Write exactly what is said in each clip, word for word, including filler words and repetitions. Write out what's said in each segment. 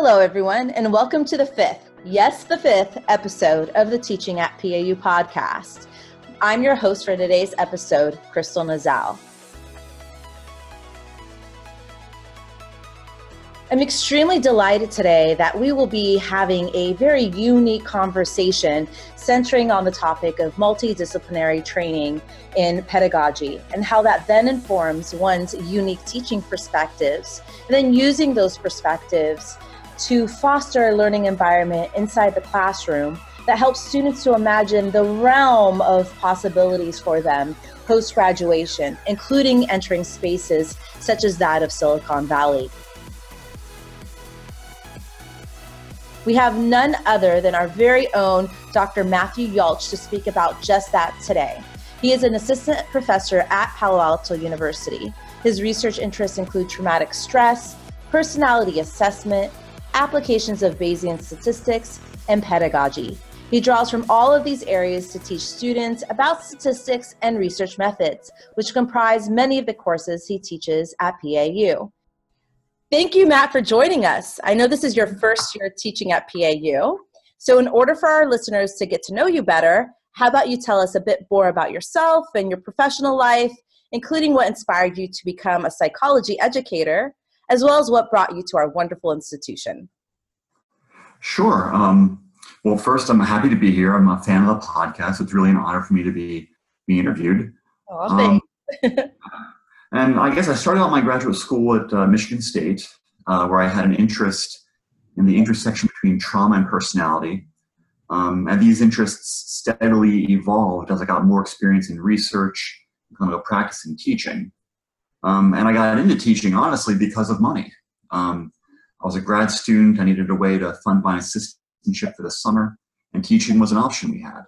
Hello, everyone, and welcome to the fifth, yes, the fifth episode of the Teaching at P A U podcast. I'm your host for today's episode, Crystal Nazal. I'm extremely delighted today that we will be having a very unique conversation centering on the topic of multidisciplinary training in pedagogy and how that then informs one's unique teaching perspectives, and then using those perspectives to foster a learning environment inside the classroom that helps students to imagine the realm of possibilities for them post-graduation, including entering spaces such as that of Silicon Valley. We have none other than our very own Doctor Matthew Yalch to speak about just that today. He is an assistant professor at Palo Alto University. His research interests include traumatic stress, personality assessment, applications of Bayesian statistics, and pedagogy. He draws from all of these areas to teach students about statistics and research methods, which comprise many of the courses he teaches at P A U. Thank you, Matt, for joining us. I know this is your first year teaching at P A U. So in order for our listeners to get to know you better, how about you tell us a bit more about yourself and your professional life, including what inspired you to become a psychology educator, as well as what brought you to our wonderful institution. Sure. Um, well, first, I'm happy to be here. I'm a fan of the podcast. It's really an honor for me to be, be interviewed. Oh, thanks. Um, and I guess I started out my graduate school at uh, Michigan State, uh, where I had an interest in the intersection between trauma and personality. Um, and these interests steadily evolved as I got more experience in research, clinical practice, and teaching. Um, and I got into teaching, honestly, because of money. Um, I was a grad student. I needed a way to fund my assistantship for the summer, and teaching was an option we had.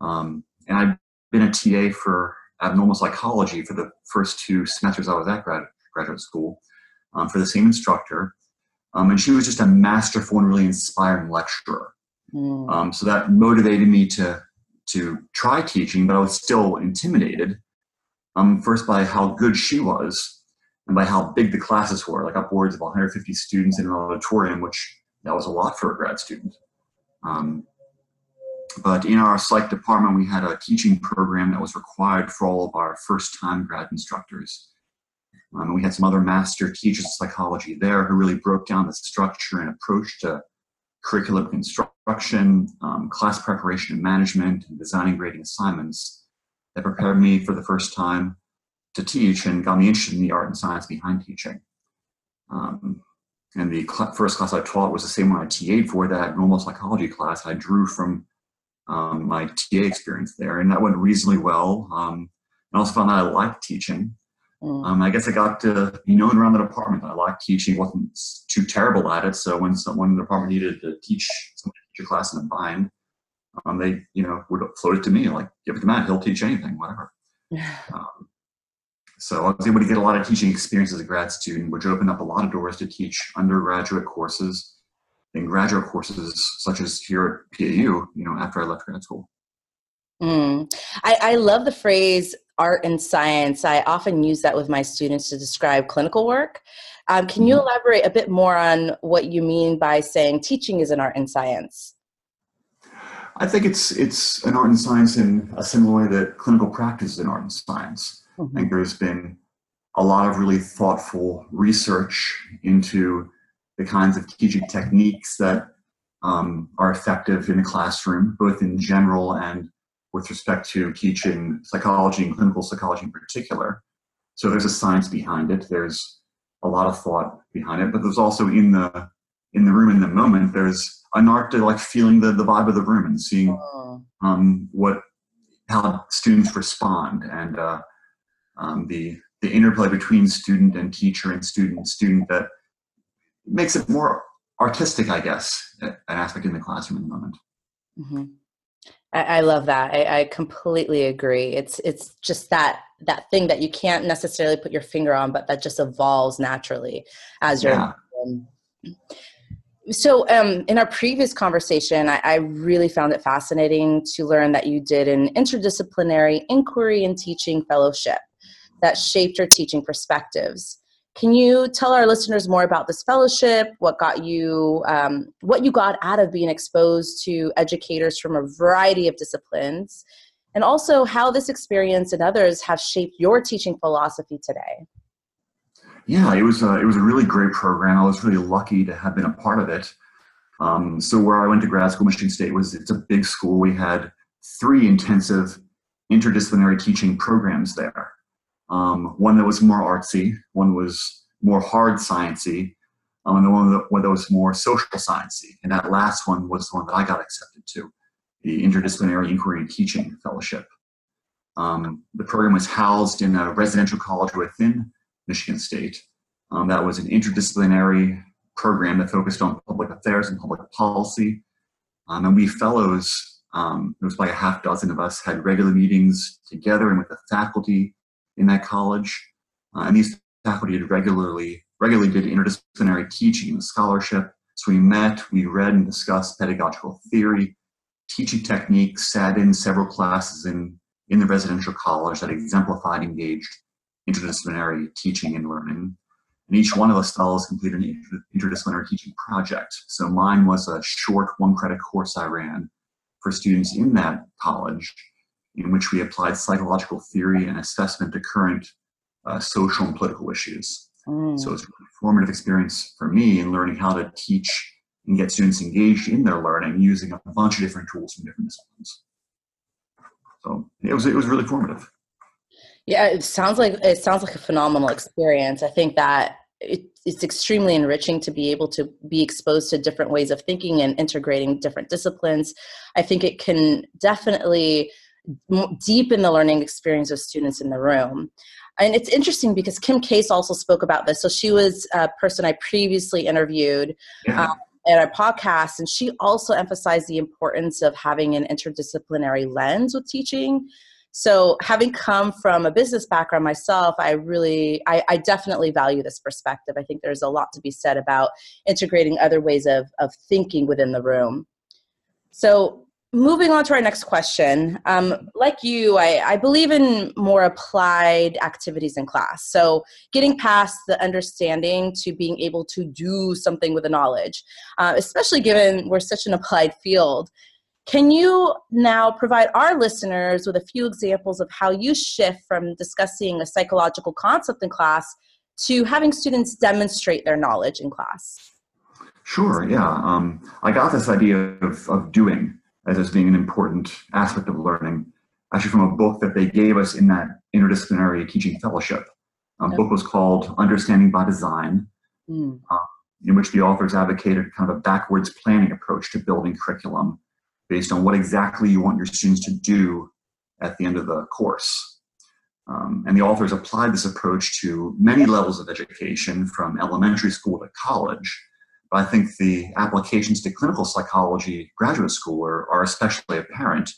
Um, and I'd been a T A for abnormal psychology for the first two semesters I was at grad, graduate school um, for the same instructor. Um, and she was just a masterful and really inspiring lecturer. Mm. Um, so that motivated me to, to try teaching, but I was still intimidated. Um, first by how good she was and by how big the classes were, like upwards of one hundred fifty students in an auditorium, which that was a lot for a grad student. Um, but in our psych department, we had a teaching program that was required for all of our first-time grad instructors. Um, and we had some other master teachers of psychology there who really broke down the structure and approach to curriculum construction, um, class preparation and management, and designing grading assignments. That prepared me for the first time to teach and got me interested in the art and science behind teaching. Um, and the cl- first class I taught was the same one I T A'd for, that normal psychology class. I drew from um, my T A experience there, and that went reasonably well. Um, and also found that I liked teaching. Mm. Um, I guess I got to be known around the department that I liked teaching, wasn't too terrible at it. So when someone in the department needed to teach a class in a bind, Um, they, you know, would float it to me, like, give it to Matt, he'll teach anything, whatever. Um, so I was able to get a lot of teaching experience as a grad student, which opened up a lot of doors to teach undergraduate courses and graduate courses, such as here at P A U, you know, after I left grad school. Mm. I, I love the phrase art and science. I often use that with my students to describe clinical work. Um, can you elaborate a bit more on what you mean by saying teaching is an art and science? I think it's it's an art and science in a similar way that clinical practice is an art and science. Mm-hmm. I think there's been a lot of really thoughtful research into the kinds of teaching techniques that um, are effective in the classroom, both in general and with respect to teaching psychology and clinical psychology in particular. So there's a science behind it. There's a lot of thought behind it, but there's also in the in the room in the moment, there's an art to like feeling the, the vibe of the room and seeing um, what how students respond and uh, um, the the interplay between student and teacher and student and student that makes it more artistic, I guess, an aspect in the classroom in the moment. Mm-hmm. I, I love that. I, I completely agree. It's it's just that that thing that you can't necessarily put your finger on, but that just evolves naturally as you're. Yeah. Um, So um, in our previous conversation, I, I really found it fascinating to learn that you did an interdisciplinary inquiry and teaching fellowship that shaped your teaching perspectives. Can you tell our listeners more about this fellowship, what got you, um, what you got out of being exposed to educators from a variety of disciplines, and also how this experience and others have shaped your teaching philosophy today? Yeah, it was a, it was a really great program. I was really lucky to have been a part of it. Um, so where I went to grad school, Michigan State, was it's a big school. We had three intensive interdisciplinary teaching programs there. Um, one that was more artsy, one was more hard sciencey, um, and the one that, one that was more social sciencey. And that last one was the one that I got accepted to, the Interdisciplinary Inquiry and Teaching Fellowship. Um, the program was housed in a residential college within Michigan State. Um, that was an interdisciplinary program that focused on public affairs and public policy. Um, and we fellows, um, there was like a half dozen of us, had regular meetings together and with the faculty in that college, uh, and these faculty did regularly regularly did interdisciplinary teaching and scholarship. So we met, we read and discussed pedagogical theory, teaching techniques, sat in several classes in, in the residential college that exemplified engaged interdisciplinary teaching and learning. And each one of us fellows completed an inter- interdisciplinary teaching project. So mine was a short one credit course I ran for students in that college, in which we applied psychological theory and assessment to current uh, social and political issues. Mm. So it's a formative experience for me in learning how to teach and get students engaged in their learning using a bunch of different tools from different disciplines. So it was it was really formative. Yeah, it sounds like it sounds like a phenomenal experience. I think that it, it's extremely enriching to be able to be exposed to different ways of thinking and integrating different disciplines. I think it can definitely deepen the learning experience of students in the room. And it's interesting because Kim Case also spoke about this. So she was a person I previously interviewed yeah. um, at a podcast, and she also emphasized the importance of having an interdisciplinary lens with teaching. So having come from a business background myself, I really, I, I definitely value this perspective. I think there's a lot to be said about integrating other ways of, of thinking within the room. So moving on to our next question, um, like you, I, I believe in more applied activities in class. So getting past the understanding to being able to do something with the knowledge, uh, especially given we're such an applied field. Can you now provide our listeners with a few examples of how you shift from discussing a psychological concept in class to having students demonstrate their knowledge in class? Sure, yeah. Um, I got this idea of, of doing as as being an important aspect of learning, actually from a book that they gave us in that interdisciplinary teaching fellowship. Um, okay. The book was called Understanding by Design, mm. uh, in which the authors advocated kind of a backwards planning approach to building curriculum based on what exactly you want your students to do at the end of the course. Um, and the authors applied this approach to many levels of education, from elementary school to college. But I think the applications to clinical psychology graduate school are, are especially apparent,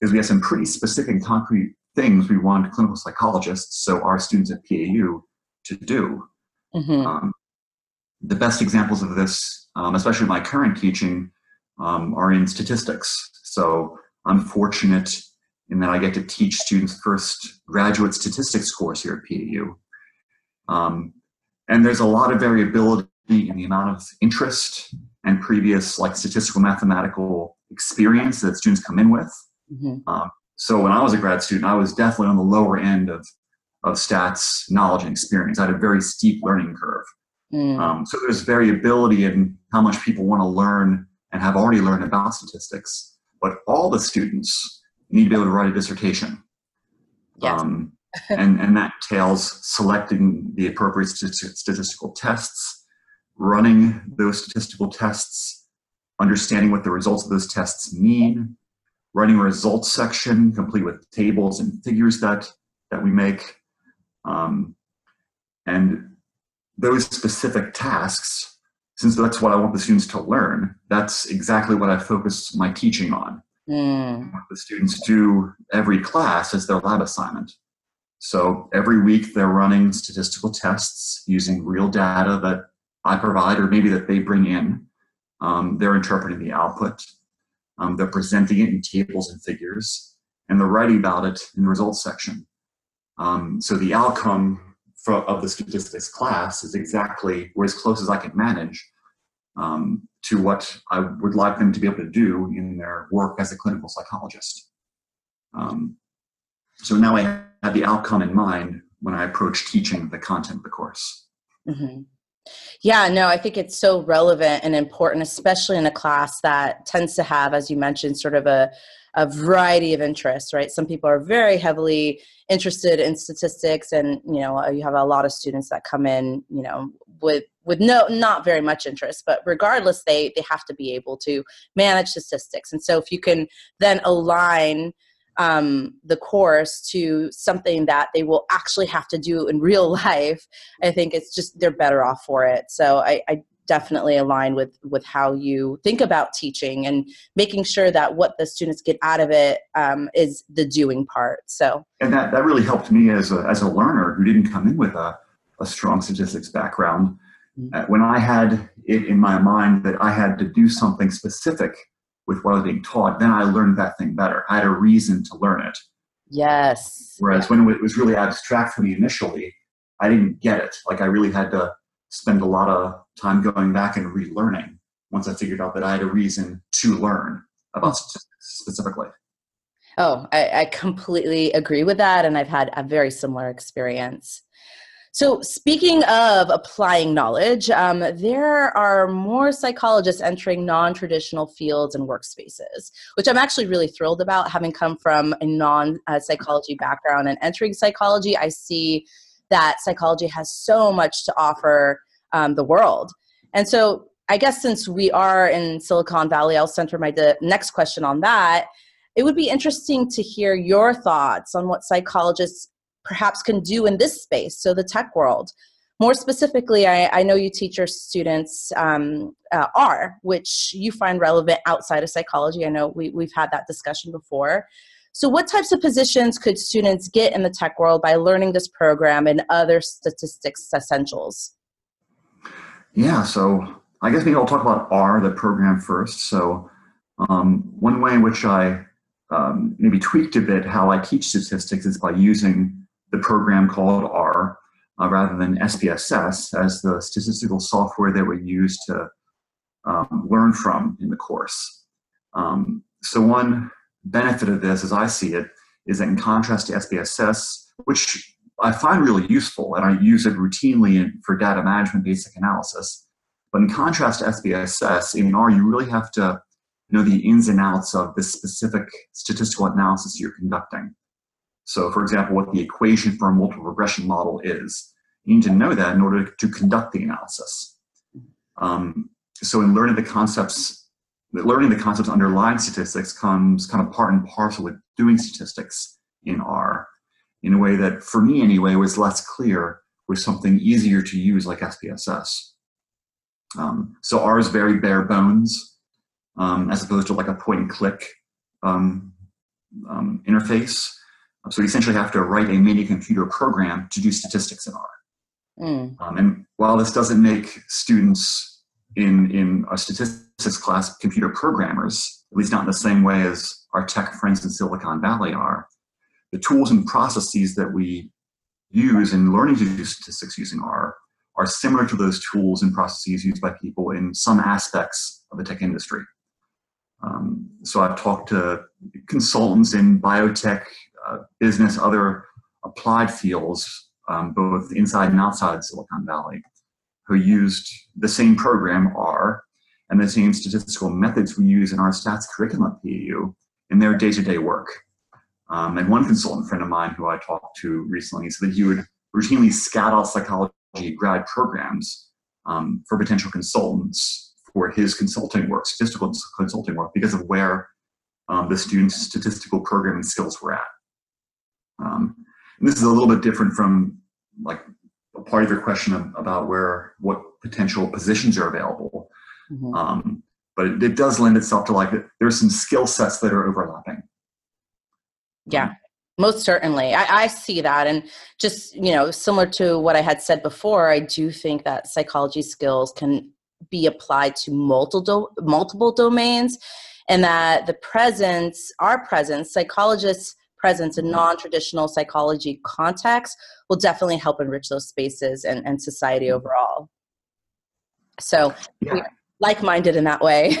because we have some pretty specific and concrete things we want clinical psychologists, so our students at P A U, to do. Mm-hmm. Um, the best examples of this, um, especially my current teaching, um, are in statistics. So I'm fortunate in that I get to teach students' first graduate statistics course here at P A U. Um, and there's a lot of variability in the amount of interest and previous like statistical mathematical experience that students come in with. Mm-hmm. Um, so when I was a grad student, I was definitely on the lower end of, of stats, knowledge, and experience. I had a very steep learning curve. Mm. Um, so there's variability in how much people want to learn and have already learned about statistics, but all the students need to be able to write a dissertation. Yes. Um, and, and that entails selecting the appropriate st- statistical tests, running those statistical tests, understanding what the results of those tests mean, running a results section complete with tables and figures that, that we make. Um, and those specific tasks, since that's what I want the students to learn, that's exactly what I focus my teaching on. Mm. What the students do every class is their lab assignment. So every week they're running statistical tests using real data that I provide, or maybe that they bring in. Um, they're interpreting the output. Um, they're presenting it in tables and figures, and they're writing about it in the results section. Um, so the outcome from, of the statistics class is exactly, or as close as I can manage, um, to what I would like them to be able to do in their work as a clinical psychologist. Um, so now I had the outcome in mind when I approached teaching the content of the course. Mm-hmm. Yeah, no, I think it's so relevant and important, especially in a class that tends to have, as you mentioned, sort of a, a variety of interests, right? Some people are very heavily interested in statistics, and, you know, you have a lot of students that come in, you know, with with no, not very much interest, but regardless, they, they have to be able to manage statistics. And so if you can then align um, the course to something that they will actually have to do in real life, I think it's just, they're better off for it. So I, I definitely align with, with how you think about teaching and making sure that what the students get out of it um, is the doing part. So, and that, that really helped me as a, as a learner who didn't come in with a, a strong statistics background. Mm-hmm. uh, when I had it in my mind that I had to do something specific with what I was being taught, then I learned that thing better. I had a reason to learn it. Yes. Whereas when it was really abstract for me initially, I didn't get it. Like, I really had to spend a lot of time going back and relearning once I figured out that I had a reason to learn about statistics specifically. Oh, I, I completely agree with that. And I've had a very similar experience. So speaking of applying knowledge, um, there are more psychologists entering non-traditional fields and workspaces, which I'm actually really thrilled about, having come from a non-psychology background and entering psychology. I see that psychology has so much to offer um, the world. And so I guess since we are in Silicon Valley, I'll center my de- next question on that. It would be interesting to hear your thoughts on what psychologists perhaps can do in this space, so the tech world. More specifically, I, I know you teach your students um, uh, R, which you find relevant outside of psychology. I know we, we've had that discussion before. So what types of positions could students get in the tech world by learning this program and other statistics essentials? Yeah, so I guess maybe I'll talk about R, the program, first. So um, one way in which I um, maybe tweaked a bit how I teach statistics is by using the program called R, uh, rather than S P S S, as the statistical software that we use to um, learn from in the course. Um, so one benefit of this, as I see it, is that in contrast to S P S S, which I find really useful, and I use it routinely in, for data management basic analysis, but in contrast to S P S S, in R, you really have to know the ins and outs of this specific statistical analysis you're conducting. So, for example, what the equation for a multiple regression model is. You need to know that in order to conduct the analysis. Um, so in learning the concepts, learning the concepts underlying statistics comes kind of part and parcel with doing statistics in R, in a way that, for me anyway, was less clear with something easier to use like S P S S. Um, so R is very bare bones, um, as opposed to like a point and click um, um, interface. So you essentially have to write a mini computer program to do statistics in R. Mm. Um, and while this doesn't make students in, in a statistics class computer programmers, at least not in the same way as our tech friends in Silicon Valley are, the tools and processes that we use in learning to do statistics using R are similar to those tools and processes used by people in some aspects of the tech industry. Um, so I've talked to consultants in biotech, Uh, business, other applied fields, um, both inside and outside Silicon Valley, who used the same program, R, and the same statistical methods we use in our stats curriculum at P A U in their day-to-day work. Um, and one consultant friend of mine who I talked to recently said that he would routinely scout out psychology grad programs um, for potential consultants for his consulting work, statistical consulting work, because of where um, the students' statistical program and skills were at. Um, and this is a little bit different from, like, a part of your question of, about where, what potential positions are available. Mm-hmm. Um, but it, it does lend itself to, like, there are some skill sets that are overlapping. Yeah, most certainly. I, I see that. And just, you know, similar to what I had said before, I do think that psychology skills can be applied to multiple, multiple domains, and that the presence, our presence, psychologists presence in non-traditional psychology contexts will definitely help enrich those spaces and, and society overall. So yeah. We're like-minded in that way.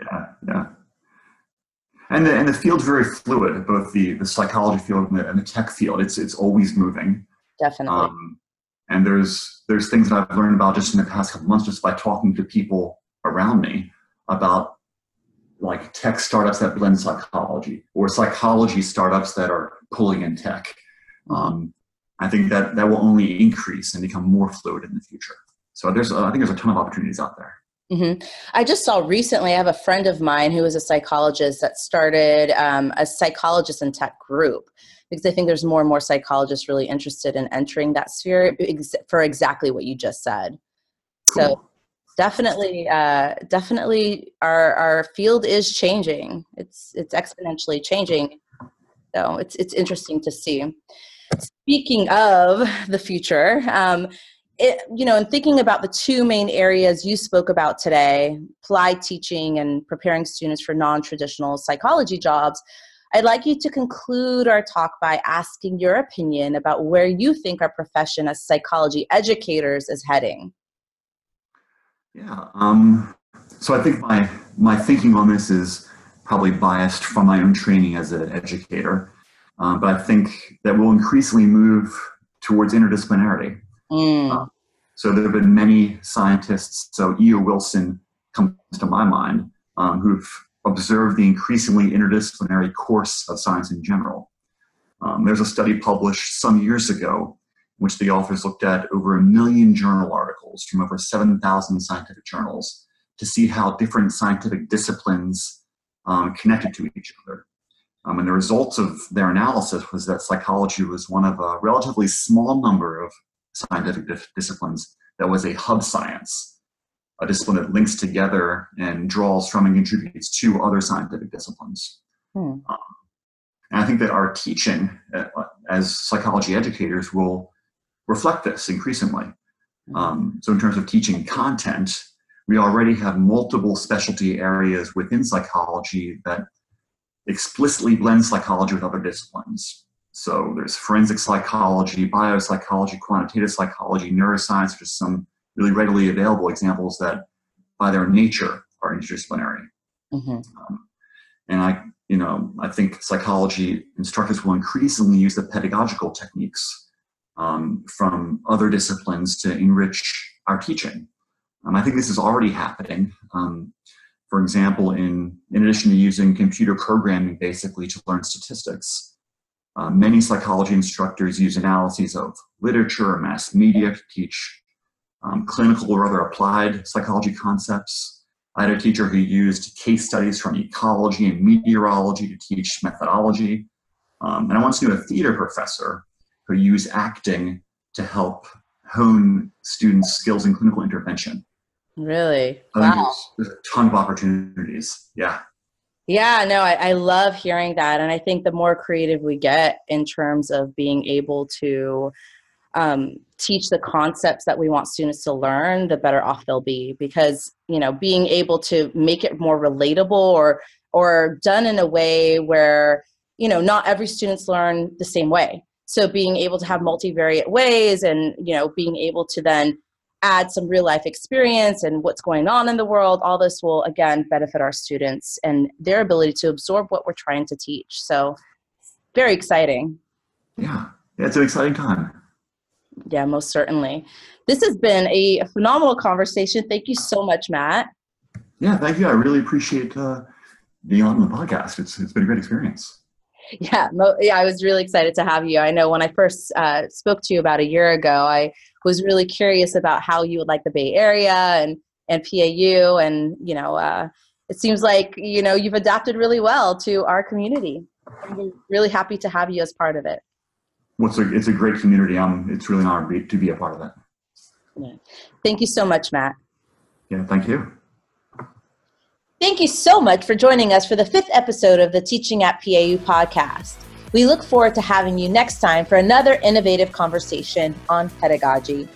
Yeah, yeah. And the, and the field's very fluid, both the, the psychology field and the, and the tech field. It's it's always moving. Definitely. Um, and there's there's things that I've learned about just in the past couple months, just by talking to people around me about like tech startups that blend psychology, or psychology startups that are pulling in tech. Um, I think that that will only increase and become more fluid in the future. So there's uh, I think there's a ton of opportunities out there. Mm-hmm. I just saw recently, I have a friend of mine who is a psychologist that started um, a psychologist in tech group, because I think there's more and more psychologists really interested in entering that sphere ex- for exactly what you just said. Cool. So definitely, uh, definitely our, our field is changing. It's, it's exponentially changing. So it's, it's interesting to see. Speaking of the future, um, It, you know, in thinking about the two main areas you spoke about today, applied teaching and preparing students for non-traditional psychology jobs, I'd like you to conclude our talk by asking your opinion about where you think our profession as psychology educators is heading. Yeah, um, so I think my, my thinking on this is probably biased from my own training as an educator, um, but I think that we'll increasingly move towards interdisciplinarity. Mm. Uh, so there have been many scientists, so E O Wilson comes to my mind, um, who've observed the increasingly interdisciplinary course of science in general. Um, there's a study published some years ago, in which the authors looked at over a million journal articles from over seven thousand scientific journals to see how different scientific disciplines um, connected to each other. Um, and the results of their analysis was that psychology was one of a relatively small number of scientific dif- disciplines that was a hub science, a discipline that links together and draws from and contributes to other scientific disciplines. Hmm. Um, and I think that our teaching uh, as psychology educators will reflect this increasingly. Um, so in terms of teaching content, we already have multiple specialty areas within psychology that explicitly blend psychology with other disciplines. So there's forensic psychology, biopsychology, quantitative psychology, neuroscience, which are some really readily available examples that by their nature are interdisciplinary. Mm-hmm. Um, and I, you know, I think psychology instructors will increasingly use the pedagogical techniques um, from other disciplines to enrich our teaching. Um, I think this is already happening. Um, for example, in, in addition to using computer programming basically to learn statistics, Uh, many psychology instructors use analyses of literature or mass media to teach um, clinical or other applied psychology concepts. I had a teacher who used case studies from ecology and meteorology to teach methodology. Um, and I once knew a theater professor who used acting to help hone students' skills in clinical intervention. Really? Wow. There's a ton of opportunities. Yeah. Yeah, no, I, I love hearing that. And I think the more creative we get in terms of being able to um, teach the concepts that we want students to learn, the better off they'll be, because, you know, being able to make it more relatable or or done in a way where, you know, not every student's learn the same way. So being able to have multivariate ways and, you know, being able to then add some real life experience and what's going on in the world, all this will again benefit our students and their ability to absorb what we're trying to teach. So very exciting. Yeah, it's an exciting time. Yeah, most certainly. This has been a phenomenal conversation. Thank you so much, Matt. Yeah, thank you. I really appreciate uh, being on the podcast. It's It's been a great experience. Yeah, mo- yeah, I was really excited to have you. I know when I first uh, spoke to you about a year ago, I was really curious about how you would like the Bay Area and, and P A U, and, you know, uh, it seems like, you know, you've adapted really well to our community. I'm really happy to have you as part of it. Well, it's a, it's a great community. Um, it's really an honor to be a part of that. Yeah. Thank you so much, Matt. Yeah, thank you. Thank you so much for joining us for the fifth episode of the Teaching at P A U podcast. We look forward to having you next time for another innovative conversation on pedagogy.